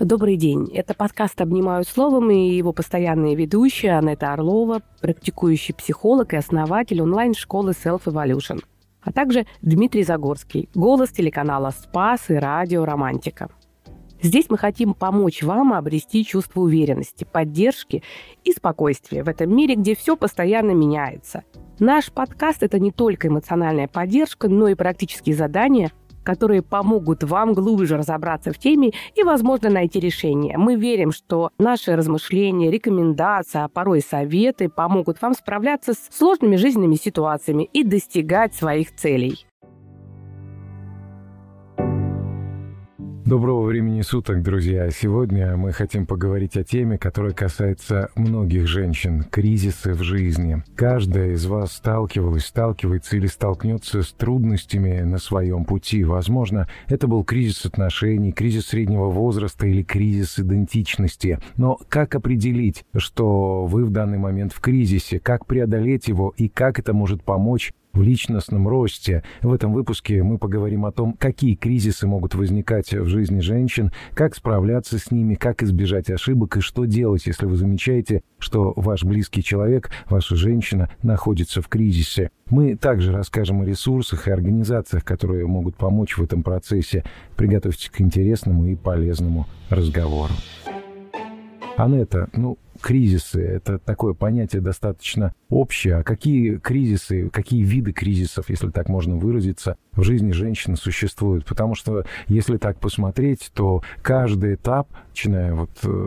Добрый день. Это подкаст «Обнимаю словом» и его постоянная ведущая Анетта Орлова, практикующий психолог и основатель онлайн-школы Self-Evolution, а также Дмитрий Загорский, голос телеканала «Спас» и «Радио Романтика». Здесь мы хотим помочь вам обрести чувство уверенности, поддержки и спокойствия в этом мире, где все постоянно меняется. Наш подкаст – это не только эмоциональная поддержка, но и практические задания, которые помогут вам глубже разобраться в теме и, возможно, найти решение. Мы верим, что наши размышления, рекомендации, а порой советы помогут вам справляться с сложными жизненными ситуациями и достигать своих целей. Доброго времени суток, друзья! Сегодня мы хотим поговорить о теме, которая касается многих женщин – кризисы в жизни. Каждая из вас сталкивалась, сталкивается или столкнется с трудностями на своем пути. Возможно, это был кризис отношений, кризис среднего возраста или кризис идентичности. Но как определить, что вы в данный момент в кризисе, как преодолеть его и как это может помочь в личностном росте? В этом выпуске мы поговорим о том, какие кризисы могут возникать в жизни женщин, как справляться с ними, как избежать ошибок и что делать, если вы замечаете, что ваш близкий человек, ваша женщина находится в кризисе. Мы также расскажем о ресурсах и организациях, которые могут помочь в этом процессе. Приготовьтесь к интересному и полезному разговору. Анетта, кризисы – это такое понятие достаточно общее. А какие кризисы, какие виды кризисов, если так можно выразиться, в жизни женщины существуют? Потому что, если так посмотреть, то каждый этап, начиная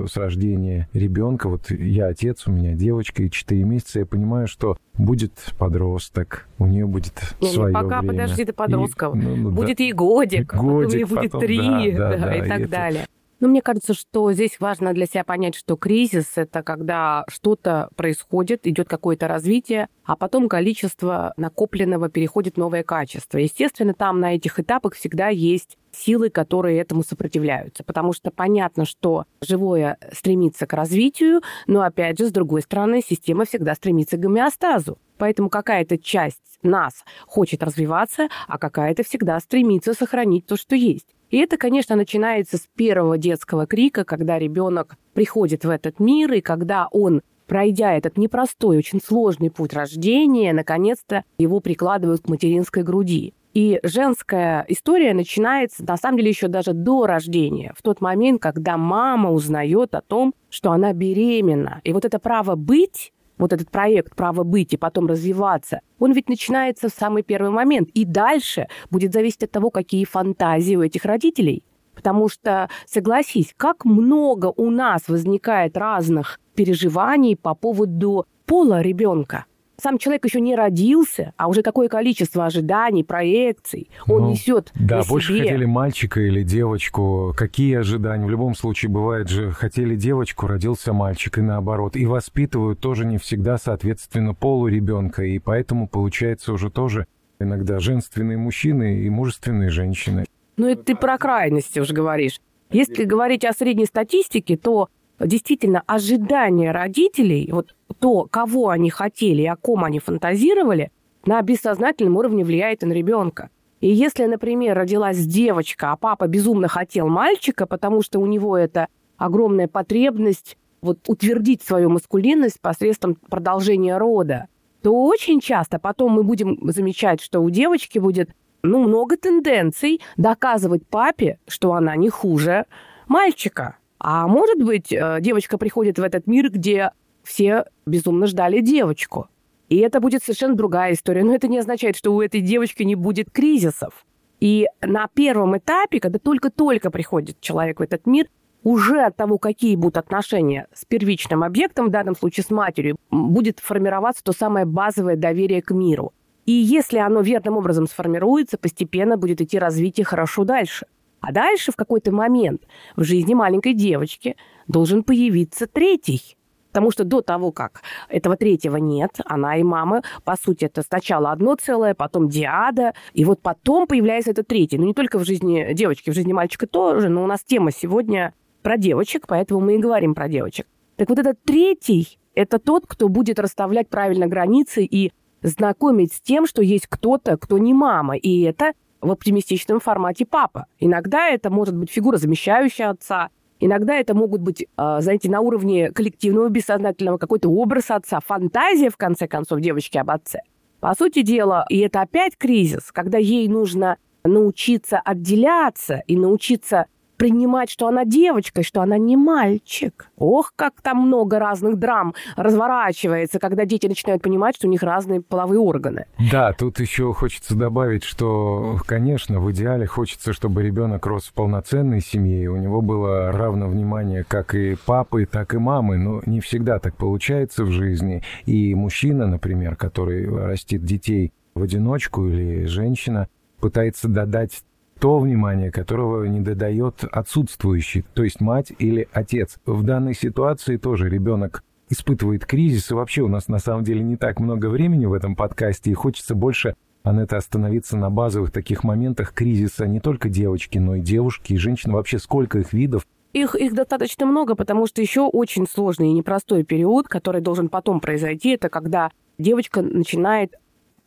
с рождения ребенка, я отец, у меня девочка, и 4 месяца, я понимаю, что будет подросток, у нее будет свое время. Подожди до подростков. Будет и годик, потом 3, и так далее. Но мне кажется, что здесь важно для себя понять, что кризис – это когда что-то происходит, идет какое-то развитие, а потом количество накопленного переходит в новое качество. Естественно, там на этих этапах всегда есть силы, которые этому сопротивляются, потому что понятно, что живое стремится к развитию, но, опять же, с другой стороны, система всегда стремится к гомеостазу. Поэтому какая-то часть нас хочет развиваться, а какая-то всегда стремится сохранить то, что есть. И это, конечно, начинается с первого детского крика, когда ребенок приходит в этот мир, и когда он, пройдя этот непростой, очень сложный путь рождения, наконец-то его прикладывают к материнской груди. И женская история начинается, на самом деле, еще даже до рождения, в тот момент, когда мама узнает о том, что она беременна. И вот это право быть, вот этот проект «Право быть» и потом развиваться, он ведь начинается в самый первый момент. И дальше будет зависеть от того, какие фантазии у этих родителей. Потому что, согласись, как много у нас возникает разных переживаний по поводу пола ребенка. Сам человек еще не родился, а уже какое количество ожиданий, проекций он несет на себе. Больше хотели мальчика или девочку. Какие ожидания? В любом случае, бывает же, хотели девочку, родился мальчик, и наоборот. И воспитывают тоже не всегда, соответственно, полу ребенка. И поэтому, получается, уже тоже иногда женственные мужчины и мужественные женщины. Это ты про крайности уже говоришь. Если говорить о средней статистике, то действительно ожидания родителей, то, кого они хотели и о ком они фантазировали, на бессознательном уровне влияет и на ребенка. И если, например, родилась девочка, а папа безумно хотел мальчика, потому что у него это огромная потребность утвердить свою маскулинность посредством продолжения рода, то очень часто потом мы будем замечать, что у девочки будет много тенденций доказывать папе, что она не хуже мальчика. А может быть, девочка приходит в этот мир, где все безумно ждали девочку. И это будет совершенно другая история. Но это не означает, что у этой девочки не будет кризисов. И на первом этапе, когда только-только приходит человек в этот мир, уже от того, какие будут отношения с первичным объектом, в данном случае с матерью, будет формироваться то самое базовое доверие к миру. И если оно верным образом сформируется, постепенно будет идти развитие хорошо дальше. А дальше в какой-то момент в жизни маленькой девочки должен появиться третий. Потому что до того, как этого третьего нет, она и мама, по сути, это сначала одно целое, потом диада, и потом появляется этот третий. Не только в жизни девочки, в жизни мальчика тоже, но у нас тема сегодня про девочек, поэтому мы и говорим про девочек. Так этот третий – это тот, кто будет расставлять правильно границы и знакомить с тем, что есть кто-то, кто не мама, и это в оптимистичном формате папа. Иногда это может быть фигура, замещающая отца, Иногда это могут быть, знаете, на уровне коллективного, бессознательного, какой-то образ отца, фантазия, в конце концов, девочки об отце. По сути дела, и это опять кризис, когда ей нужно научиться отделяться и научиться принимать, что она девочка, что она не мальчик. Ох, как там много разных драм разворачивается, когда дети начинают понимать, что у них разные половые органы. Да, тут еще хочется добавить, что, конечно, в идеале хочется, чтобы ребенок рос в полноценной семье, и у него было равно внимание как и папы, так и мамы, но не всегда так получается в жизни. И мужчина, например, который растит детей в одиночку, или женщина, пытается додать то внимание, которого не додает отсутствующий, то есть мать или отец. В данной ситуации тоже ребенок испытывает кризис, и вообще у нас на самом деле не так много времени в этом подкасте, и хочется больше, Анетта, остановиться на базовых таких моментах кризиса не только девочки, но и девушки, и женщин, вообще сколько их видов. Их достаточно много, потому что еще очень сложный и непростой период, который должен потом произойти, это когда девочка начинает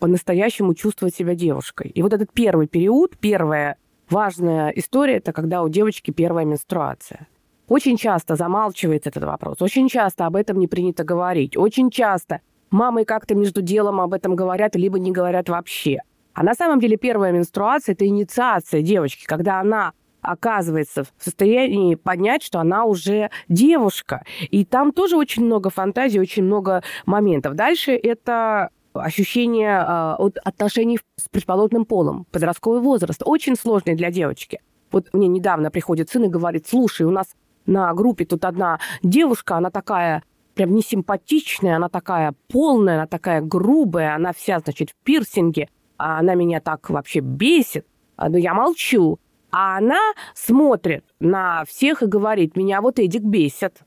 по-настоящему чувствовать себя девушкой. И вот этот первый период, первое важная история – это когда у девочки первая менструация. Очень часто замалчивается этот вопрос, очень часто об этом не принято говорить, очень часто мамы как-то между делом об этом говорят, либо не говорят вообще. А на самом деле первая менструация – это инициация девочки, когда она оказывается в состоянии понять, что она уже девушка. И там тоже очень много фантазий, очень много моментов. Дальше это ощущение от отношений с предположенным полом, подростковый возраст, очень сложный для девочки. Вот мне недавно приходит сын и говорит: слушай, у нас на группе тут одна девушка, она такая прям несимпатичная, она такая полная, она такая грубая, она вся, значит, в пирсинге, а она меня так вообще бесит, но я молчу. А она смотрит на всех и говорит: меня вот Эдик бесит.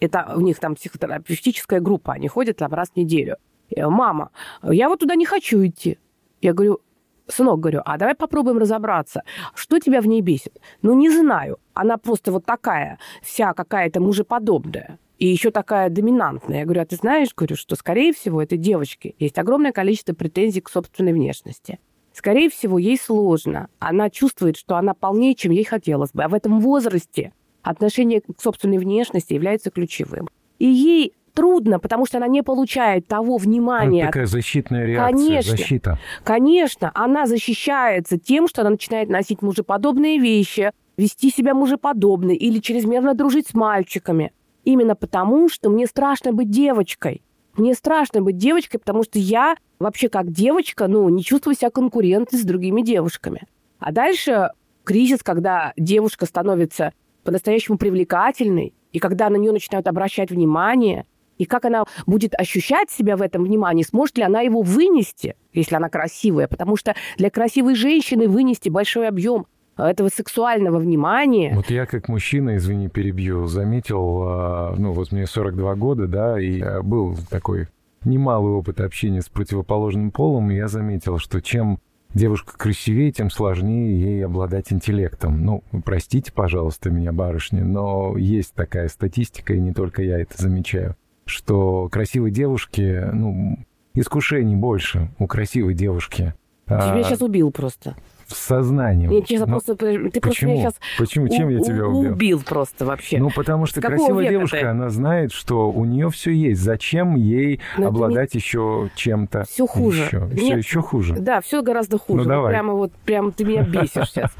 Это у них там психотерапевтическая группа, они ходят там раз в неделю. Мама, я вот туда не хочу идти. Я говорю: сынок, говорю, а давай попробуем разобраться, что тебя в ней бесит? Ну, не знаю. Она просто вот такая, вся какая-то мужеподобная. И еще такая доминантная. Я говорю: а ты знаешь, говорю, что, скорее всего, этой девочке есть огромное количество претензий к собственной внешности. Скорее всего, ей сложно. Она чувствует, что она полнее, чем ей хотелось бы. А в этом возрасте отношение к собственной внешности является ключевым. И ей трудно, потому что она не получает того внимания. Это такая защитная реакция, конечно, защита. Конечно, она защищается тем, что она начинает носить мужеподобные вещи, вести себя мужеподобно или чрезмерно дружить с мальчиками. Именно потому, что мне страшно быть девочкой. Мне страшно быть девочкой, потому что я вообще как девочка, ну, не чувствую себя конкуренткой с другими девушками. А дальше кризис, когда девушка становится по-настоящему привлекательной, и когда на нее начинают обращать внимание. И как она будет ощущать себя в этом внимании, сможет ли она его вынести, если она красивая. Потому что для красивой женщины вынести большой объем этого сексуального внимания. Вот я как мужчина, извини, перебью, заметил, ну вот мне 42 года, да, и был такой немалый опыт общения с противоположным полом, и я заметил, что чем девушка красивее, тем сложнее ей обладать интеллектом. Ну, простите, пожалуйста, меня, барышни, но есть такая статистика, и не только я это замечаю, что красивой девушки, ну, искушений больше у красивой девушки. Ты меня сейчас убил просто. Сознанием. Нет, честно, просто, ты просто меня сейчас убил просто вообще. Ну, потому что красивая девушка, она знает, что у нее все есть. Зачем ей обладать еще чем-то? Все хуже. Все еще хуже. Да, все гораздо хуже. Ну, давай. Прямо ты меня бесишь сейчас.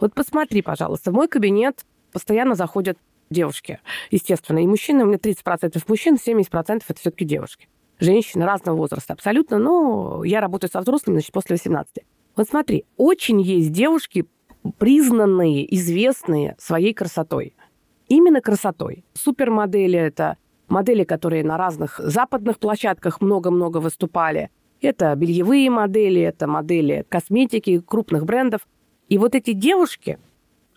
Вот посмотри, пожалуйста, в мой кабинет постоянно заходят девушки, естественно, и мужчины. У меня 30% мужчин, 70% это все-таки девушки. Женщины разного возраста абсолютно, но я работаю со взрослыми, значит, после 18. Вот смотри, очень есть девушки, признанные, известные своей красотой. Именно красотой. Супермодели – это модели, которые на разных западных площадках много-много выступали. Это бельевые модели, это модели косметики, крупных брендов. И вот эти девушки,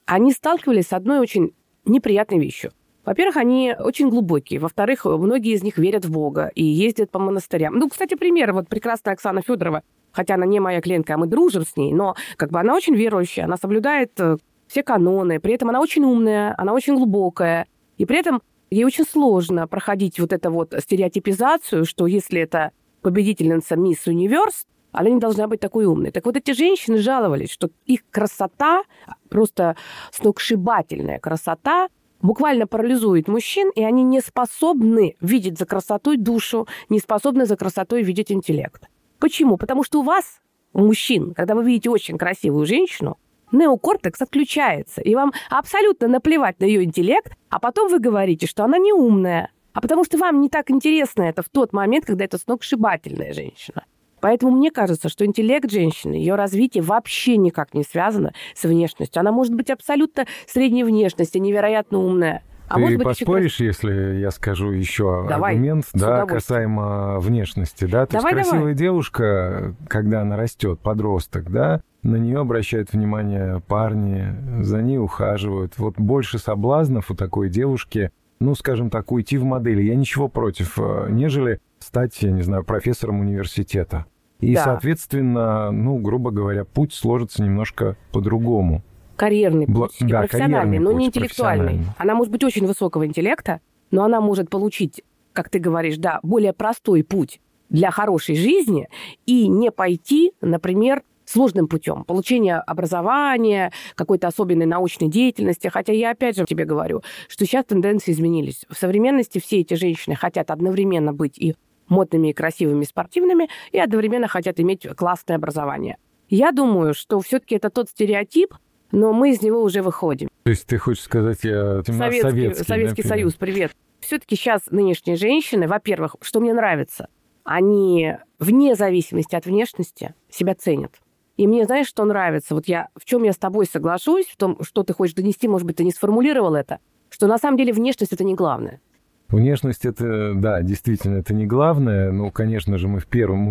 они сталкивались с одной очень неприятной вещью. Во-первых, они очень глубокие. Во-вторых, многие из них верят в Бога и ездят по монастырям. Ну, кстати, пример. Вот прекрасная Оксана Фёдорова, хотя она не моя клиентка, а мы дружим с ней, но как бы она очень верующая, она соблюдает все каноны, при этом она очень умная, она очень глубокая, и при этом ей очень сложно проходить вот эту вот стереотипизацию, что если это победительница Miss Universe, она не должна быть такой умной. Так вот эти женщины жаловались, что их красота, просто сногсшибательная красота, буквально парализует мужчин, и они не способны видеть за красотой душу, не способны за красотой видеть интеллект. Почему? Потому что у вас, у мужчин, когда вы видите очень красивую женщину, неокортекс отключается, и вам абсолютно наплевать на ее интеллект, а потом вы говорите, что она не умная, а потому что вам не так интересно это в тот момент, когда это сногсшибательная женщина. Поэтому мне кажется, что интеллект женщины, ее развитие вообще никак не связано с внешностью. Она может быть абсолютно средней внешности, невероятно умная. А ты поспоришь, если я скажу еще аргумент, да, касаемо внешности, да? То есть красивая девушка, когда она растет, подросток, да, на нее обращают внимание парни, за ней ухаживают. Вот больше соблазнов у такой девушки, ну, скажем так, уйти в модели. Я ничего против, нежели стать, я не знаю, профессором университета. И, соответственно, ну, грубо говоря, путь сложится немножко по-другому. Карьерный путь, профессиональный, но не интеллектуальный. Она может быть очень высокого интеллекта, но она может получить, как ты говоришь, да, более простой путь для хорошей жизни и не пойти, например, сложным путем получения образования, какой-то особенной научной деятельности. Хотя я опять же тебе говорю, что сейчас тенденции изменились. В современности все эти женщины хотят одновременно быть и модными, и красивыми, и спортивными, и одновременно хотят иметь классное образование. Я думаю, что все-таки это тот стереотип, но мы из него уже выходим. То есть ты хочешь сказать, я... Советский да, Союз, привет. Все-таки сейчас нынешние женщины, во-первых, что мне нравится, они вне зависимости от внешности себя ценят. И мне, знаешь, что нравится? Вот я, в чем я с тобой соглашусь, в том, что ты хочешь донести, может быть, ты не сформулировал это, что на самом деле внешность – это не главное. Внешность – это, да, действительно, это не главное. Ну, конечно же, мы,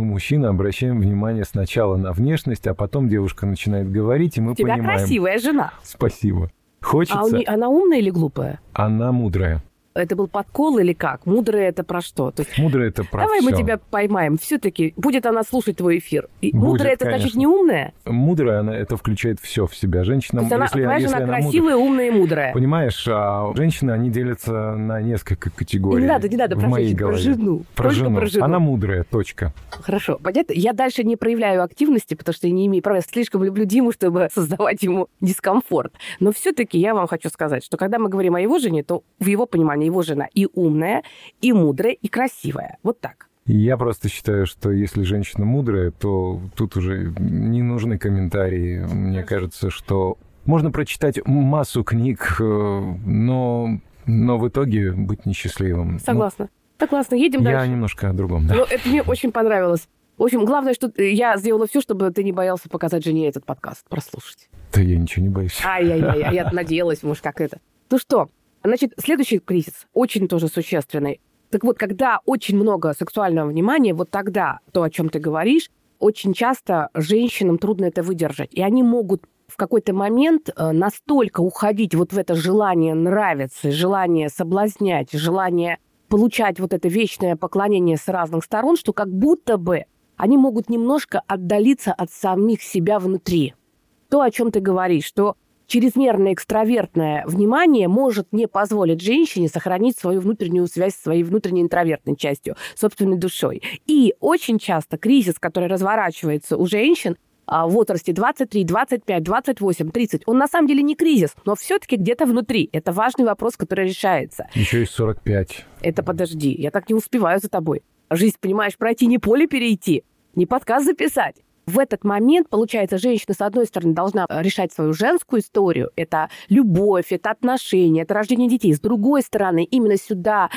мужчины, обращаем внимание сначала на внешность, а потом девушка начинает говорить, и мы понимаем… У тебя красивая жена. Спасибо. Хочется… А она умная или глупая? Она мудрая. Это был подкол или как? Мудрая – это про что? То есть, мудрая – это про Давай все. Мы тебя поймаем. Все-таки будет она слушать твой эфир. Будет, мудрая – это, конечно, значит, не умная? Мудрая, она это включает все в себя. Женщина, то есть она, если она красивая, умная и мудрая. Понимаешь, а женщины, они делятся на несколько категорий. Не надо про жену. Про жену. Про жену. Она мудрая, точка. Хорошо, понятно? Я дальше не проявляю активности, потому что я не имею права. Я слишком люблю Диму, чтобы создавать ему дискомфорт. Но все-таки я вам хочу сказать, что когда мы говорим о его жене, то в его понимании его жена и умная, и мудрая, и красивая. Вот так. Я просто считаю, что если женщина мудрая, то тут уже не нужны комментарии. Мне кажется, что можно прочитать массу книг, но в итоге быть несчастливым. Согласна. Согласна. Едем дальше. Я немножко о другом. Да. Но это мне очень понравилось. В общем, главное, что я сделала все, чтобы ты не боялся показать жене этот подкаст, прослушать. Да я ничего не боюсь. Ай-яй-яй, я надеялась, может, как это. Ну что, значит, следующий кризис, очень тоже существенный. Так вот, когда очень много сексуального внимания, вот тогда то, о чем ты говоришь, очень часто женщинам трудно это выдержать. И они могут в какой-то момент настолько уходить вот в это желание нравиться, желание соблазнять, желание получать вот это вечное поклонение с разных сторон, что как будто бы они могут немножко отдалиться от самих себя внутри. То, о чем ты говоришь, что чрезмерное экстравертное внимание может не позволить женщине сохранить свою внутреннюю связь со своей внутренней интровертной частью, собственной душой. И очень часто кризис, который разворачивается у женщин в возрасте 23, 25, 28, 30, он на самом деле не кризис, но все-таки где-то внутри. Это важный вопрос, который решается. Еще и 45. Это подожди, я так не успеваю за тобой. Жизнь, понимаешь, пройти, не поле перейти, не подкаст записать. В этот момент, получается, женщина, с одной стороны, должна решать свою женскую историю. Это любовь, это отношения, это рождение детей. С другой стороны, именно сюда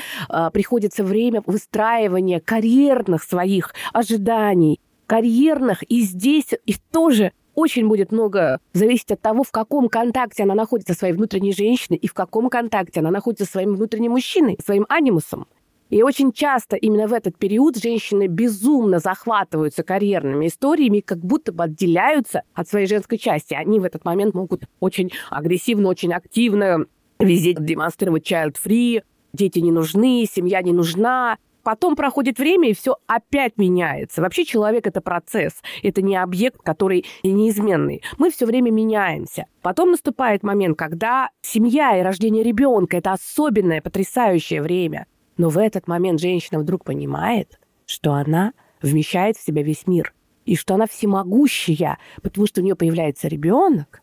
приходится время выстраивания карьерных своих ожиданий, карьерных. И здесь их тоже очень будет много зависеть от того, в каком контакте она находится со своей внутренней женщиной и в каком контакте она находится со своим внутренним мужчиной, своим анимусом. И очень часто именно в этот период женщины безумно захватываются карьерными историями, как будто бы отделяются от своей женской части. Они в этот момент могут очень агрессивно, очень активно везде демонстрировать child-free, дети не нужны, семья не нужна. Потом проходит время, и все опять меняется. Вообще человек – это процесс, это не объект, который неизменный. Мы все время меняемся. Потом наступает момент, когда семья и рождение ребенка – это особенное, потрясающее время. Но в этот момент женщина вдруг понимает, что она вмещает в себя весь мир. И что она всемогущая, потому что у нее появляется ребенок,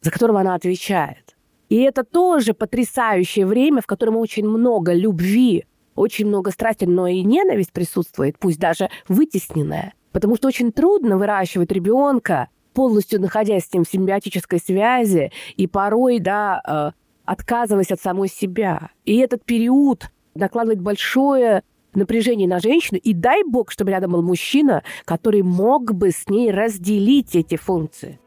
за которого она отвечает. И это тоже потрясающее время, в котором очень много любви, очень много страсти, но и ненависть присутствует, пусть даже вытесненная. Потому что очень трудно выращивать ребенка, полностью находясь с ним в симбиотической связи и порой, отказываясь от самой себя. И этот период накладывает большое напряжение на женщину. И дай бог, чтобы рядом был мужчина, который мог бы с ней разделить эти функции.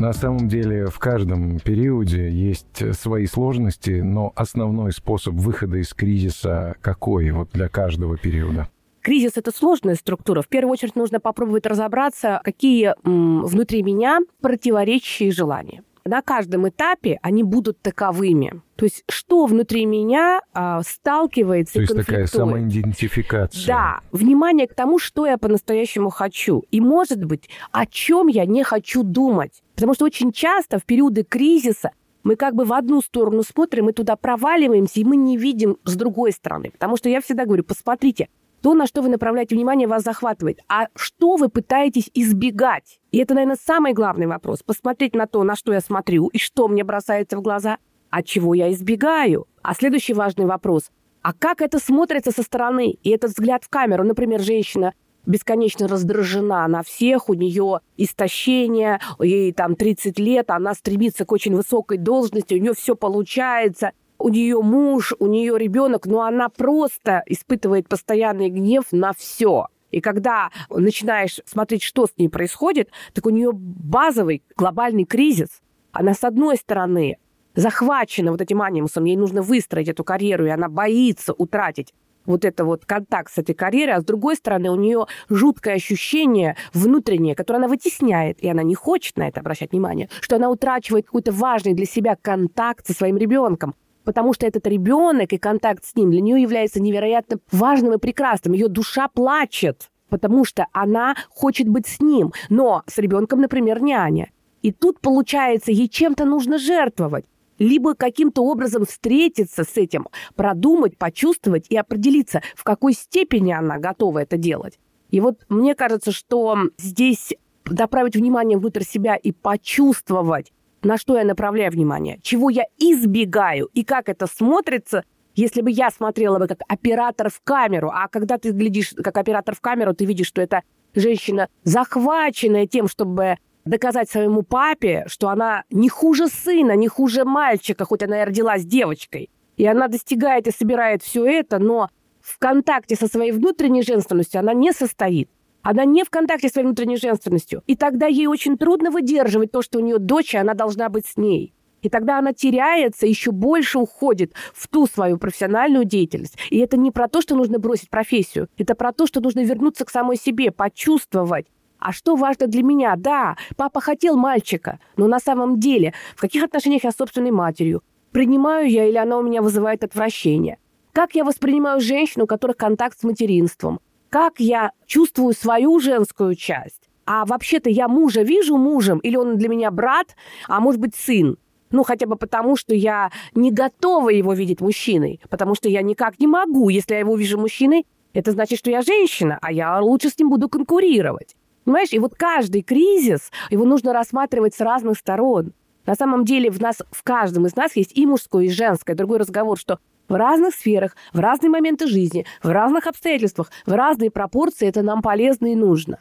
На самом деле, в каждом периоде есть свои сложности, но основной способ выхода из кризиса какой для каждого периода? Кризис – это сложная структура. В первую очередь нужно попробовать разобраться, какие внутри меня противоречия и желания. На каждом этапе они будут таковыми. То есть что внутри меня сталкивается и конфликтует. То есть такая самоидентификация. Да. Внимание к тому, что я по-настоящему хочу. И, может быть, о чем я не хочу думать. Потому что очень часто в периоды кризиса мы как бы в одну сторону смотрим, мы туда проваливаемся, и мы не видим с другой стороны. Потому что я всегда говорю, посмотрите, то, на что вы направляете внимание, вас захватывает. А что вы пытаетесь избегать? И это, наверное, самый главный вопрос. Посмотреть на то, на что я смотрю, и что мне бросается в глаза, а чего я избегаю. А следующий важный вопрос. А как это смотрится со стороны? И этот взгляд в камеру. Например, женщина бесконечно раздражена на всех, у нее истощение, ей 30 лет, она стремится к очень высокой должности, у нее все получается. У нее муж, у нее ребенок, но она просто испытывает постоянный гнев на все. И когда начинаешь смотреть, что с ней происходит, так у нее базовый глобальный кризис. Она, с одной стороны, захвачена этим анимусом, ей нужно выстроить эту карьеру, и она боится утратить контакт с этой карьерой, а с другой стороны, у нее жуткое ощущение внутреннее, которое она вытесняет, и она не хочет на это обращать внимание, что она утрачивает какой-то важный для себя контакт со своим ребенком. Потому что этот ребенок и контакт с ним для нее является невероятно важным и прекрасным. Ее душа плачет, потому что она хочет быть с ним, но с ребенком, например, няня. И тут, получается, ей чем-то нужно жертвовать, либо каким-то образом встретиться с этим, продумать, почувствовать и определиться, в какой степени она готова это делать. И мне кажется, что здесь направить внимание внутрь себя и почувствовать, на что я направляю внимание, чего я избегаю и как это смотрится, если бы я смотрела как оператор в камеру. А когда ты глядишь как оператор в камеру, ты видишь, что эта женщина, захваченная тем, чтобы доказать своему папе, что она не хуже сына, не хуже мальчика, хоть она и родилась девочкой. И она достигает и собирает все это, но в контакте со своей внутренней женственностью она не состоит. Она не в контакте с своей внутренней женственностью. И тогда ей очень трудно выдерживать то, что у нее дочь, и она должна быть с ней. И тогда она теряется, еще больше уходит в ту свою профессиональную деятельность. И это не про то, что нужно бросить профессию. Это про то, что нужно вернуться к самой себе, почувствовать. А что важно для меня? Да, папа хотел мальчика, но на самом деле, в каких отношениях я с собственной матерью? Принимаю я или она у меня вызывает отвращение? Как я воспринимаю женщину, у которой контакт с материнством? Как я чувствую свою женскую часть? А вообще-то я мужа вижу мужем, или он для меня брат, а может быть сын? Хотя бы потому, что я не готова его видеть мужчиной, потому что я никак не могу. Если я его вижу мужчиной, это значит, что я женщина, а я лучше с ним буду конкурировать. Понимаешь? И каждый кризис, его нужно рассматривать с разных сторон. На самом деле в каждом из нас есть и мужское, и женское. Другой разговор, что в разных сферах, в разные моменты жизни, в разных обстоятельствах, в разные пропорции это нам полезно и нужно.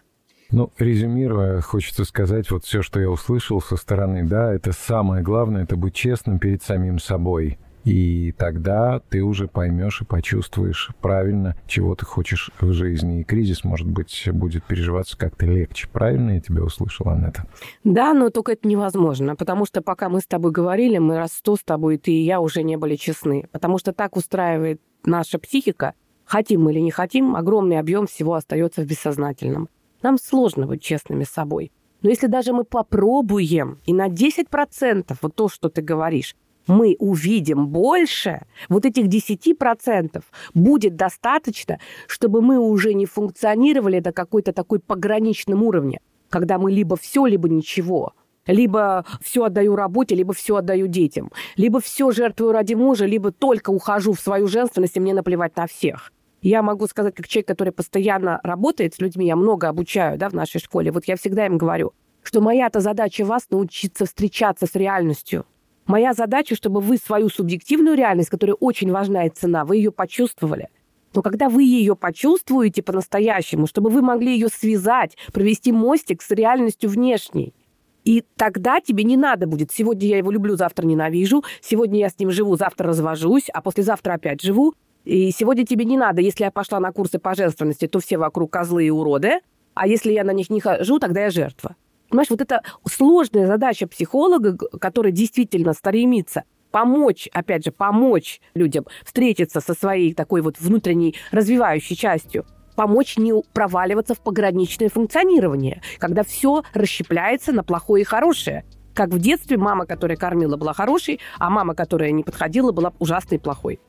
Резюмируя, хочется сказать, все, что я услышал со стороны, это самое главное, это быть честным перед самим собой. И тогда ты уже поймешь и почувствуешь правильно, чего ты хочешь в жизни. И кризис, может быть, будет переживаться как-то легче. Правильно я тебя услышала, Анетта? Да, но только это невозможно. Потому что пока мы с тобой говорили, мы раз 100 с тобой, и ты, и я уже не были честны. Потому что так устраивает наша психика. Хотим мы или не хотим, огромный объем всего остается в бессознательном. Нам сложно быть честными с собой. Но если даже мы попробуем, и на 10% то, что ты говоришь, мы увидим больше, этих 10% будет достаточно, чтобы мы уже не функционировали на какой-то такой пограничном уровне, когда мы либо все, либо ничего, либо все отдаю работе, либо все отдаю детям, либо все жертвую ради мужа, либо только ухожу в свою женственность, и мне наплевать на всех. Я могу сказать, как человек, который постоянно работает с людьми, я много обучаю в нашей школе, я всегда им говорю, что моя-то задача вас научиться встречаться с реальностью. Моя задача, чтобы вы свою субъективную реальность, которая очень важна и цена, вы ее почувствовали. Но когда вы ее почувствуете по-настоящему, чтобы вы могли ее связать, провести мостик с реальностью внешней. И тогда тебе не надо будет. Сегодня я его люблю, завтра ненавижу. Сегодня я с ним живу, завтра развожусь, а послезавтра опять живу. И сегодня тебе не надо. Если я пошла на курсы по женственности, то все вокруг козлы и уроды. А если я на них не хожу, тогда я жертва. Понимаешь, вот это сложная задача психолога, который действительно стремится помочь, опять же, помочь людям встретиться со своей такой вот внутренней развивающей частью, помочь не проваливаться в пограничное функционирование, когда все расщепляется на плохое и хорошее. Как в детстве мама, которая кормила, была хорошей, а мама, которая не подходила, была ужасной и плохой.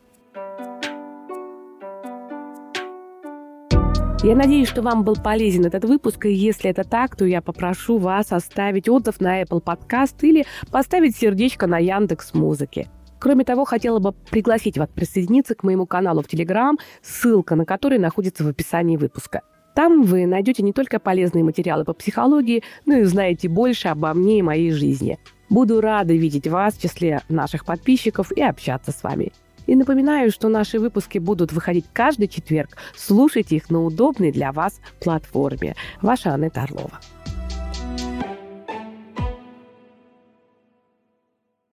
Я надеюсь, что вам был полезен этот выпуск, и если это так, то я попрошу вас оставить отзыв на Apple Podcast или поставить сердечко на Яндекс.Музыке. Кроме того, хотела бы пригласить вас присоединиться к моему каналу в Телеграм, ссылка на который находится в описании выпуска. Там вы найдете не только полезные материалы по психологии, но и узнаете больше обо мне и моей жизни. Буду рада видеть вас в числе наших подписчиков и общаться с вами. И напоминаю, что наши выпуски будут выходить каждый четверг. Слушайте их на удобной для вас платформе. Ваша Анетта Орлова.